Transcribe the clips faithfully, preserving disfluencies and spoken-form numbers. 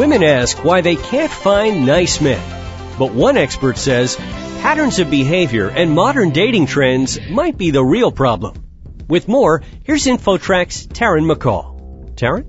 Women ask why they can't find nice men. But one expert says patterns of behavior and modern dating trends might be the real problem. With more, here's InfoTrack's Taryn McCall. Taryn?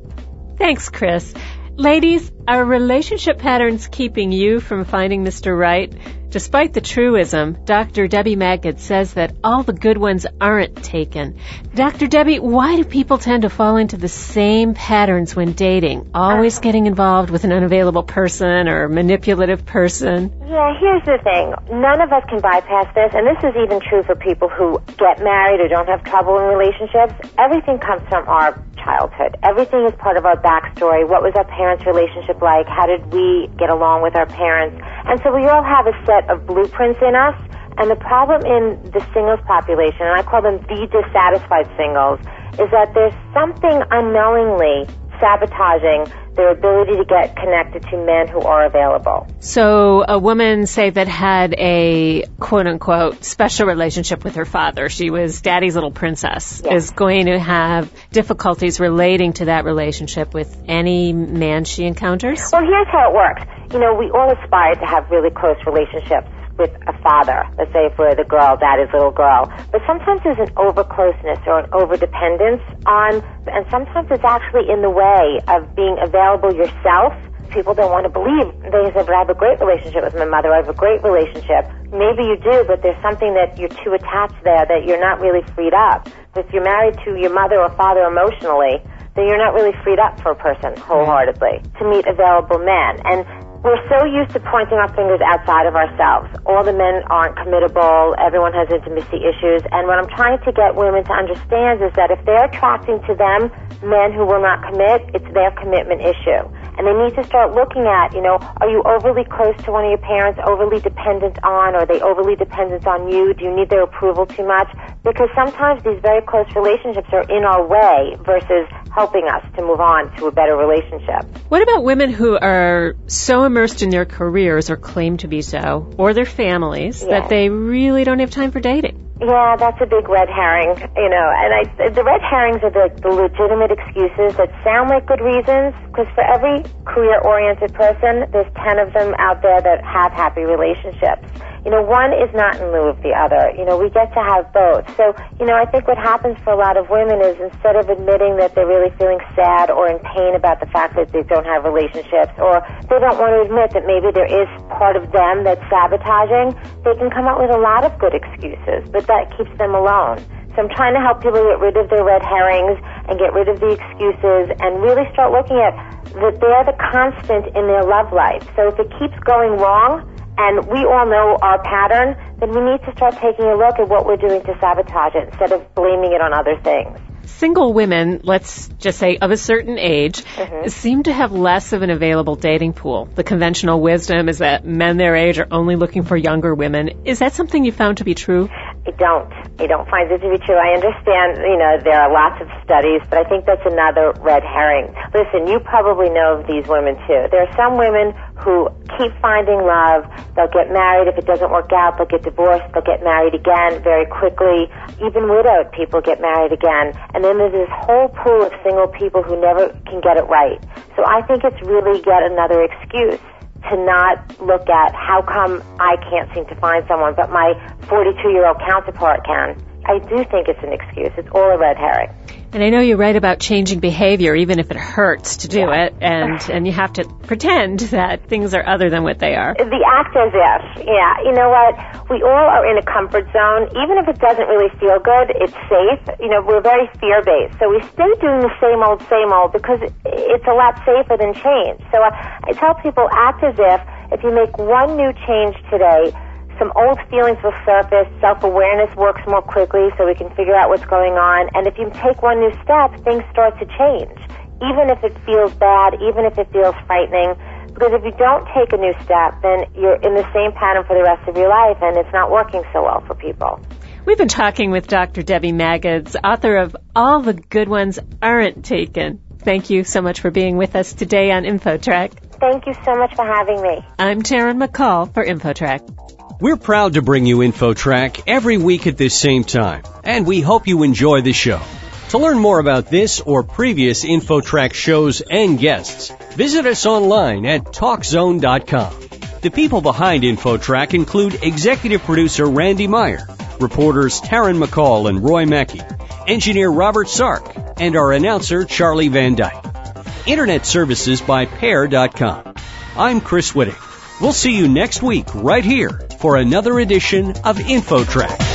Thanks, Chris. Ladies, are relationship patterns keeping you from finding Mister Right? Despite the truism, Doctor Debbie Magids says that all the good ones aren't taken. Doctor Debbie, why do people tend to fall into the same patterns when dating, always getting involved with an unavailable person or manipulative person? Yeah, here's the thing. None of us can bypass this, and this is even true for people who get married or don't have trouble in relationships. Everything comes from our childhood. Everything is part of our backstory. What was our parents' relationship like? How did we get along with our parents? And so we all have a set of blueprints in us, and the problem in the singles population, and I call them the dissatisfied singles, is that there's something unknowingly sabotaging their ability to get connected to men who are available. So a woman, say, that had a quote-unquote special relationship with her father, she was daddy's little princess, yes, is going to have difficulties relating to that relationship with any man she encounters? Well, here's how it works. You know, we all aspire to have really close relationships with a father. Let's say if we're the girl, that is little girl. But sometimes there's an over-closeness or an over-dependence on, and sometimes it's actually in the way of being available yourself. People don't want to believe. They say, but I have a great relationship with my mother. I have a great relationship. Maybe you do, but there's something that you're too attached there, that you're not really freed up. If you're married to your mother or father emotionally, then you're not really freed up for a person wholeheartedly to meet available men. And we're so used to pointing our fingers outside of ourselves. All the men aren't committable. Everyone has intimacy issues. And what I'm trying to get women to understand is that if they're attracting to them men who will not commit, it's their commitment issue. And they need to start looking at, you know, are you overly close to one of your parents, overly dependent on, or are they overly dependent on you? Do you need their approval too much? Because sometimes these very close relationships are in our way versus helping us to move on to a better relationship. What about women who are so immersed in their careers, or claim to be so, or their families, yes, that they really don't have time for dating? Yeah, that's a big red herring, you know, and I, the red herrings are the, the legitimate excuses that sound like good reasons, because for every career-oriented person, there's ten of them out there that have happy relationships. You know, one is not in lieu of the other. You know, we get to have both. So, you know, I think what happens for a lot of women is instead of admitting that they're really feeling sad or in pain about the fact that they don't have relationships, or they don't want to admit that maybe there is part of them that's sabotaging, they can come up with a lot of good excuses, but that keeps them alone. So I'm trying to help people get rid of their red herrings and get rid of the excuses and really start looking at that they're the constant in their love life. So if it keeps going wrong, and we all know our pattern, then we need to start taking a look at what we're doing to sabotage it instead of blaming it on other things. Single women, let's just say of a certain age, mm-hmm, seem to have less of an available dating pool. The conventional wisdom is that men their age are only looking for younger women. Is that something you found to be true? I don't. I don't find it to be true. I understand, you know, there are lots of studies, but I think that's another red herring. Listen, you probably know of these women, too. There are some women who keep finding love. They'll get married. If it doesn't work out, they'll get divorced. They'll get married again very quickly. Even widowed people get married again. And then there's this whole pool of single people who never can get it right. So I think it's really yet another excuse to not look at how come I can't seem to find someone, but my forty-two-year-old counterpart can. I do think it's an excuse. It's all a red herring. And I know you write about changing behavior, even if it hurts to do yeah. it, and, and you have to pretend that things are other than what they are. The act as if, yeah. You know what? We all are in a comfort zone. Even if it doesn't really feel good, it's safe. You know, we're very fear-based. So we stay doing the same old, same old, because it's a lot safer than change. So I, I tell people, act as if, if you make one new change today, some old feelings will surface, self-awareness works more quickly so we can figure out what's going on, and if you take one new step, things start to change, even if it feels bad, even if it feels frightening, because if you don't take a new step, then you're in the same pattern for the rest of your life, and it's not working so well for people. We've been talking with Doctor Debbie Magids, author of All the Good Ones Arent Taken. Thank you so much for being with us today on InfoTrack. Thank you so much for having me. I'm Taryn McCall for InfoTrack. We're proud to bring you InfoTrack every week at this same time, and we hope you enjoy the show. To learn more about this or previous InfoTrack shows and guests, visit us online at Talk Zone dot com. The people behind InfoTrack include executive producer Randy Meyer, reporters Taryn McCall and Roy Mackey, engineer Robert Sark, and our announcer Charlie Van Dyke. Internet services by Pear dot com. I'm Chris Whitting. We'll see you next week right here for another edition of InfoTrack.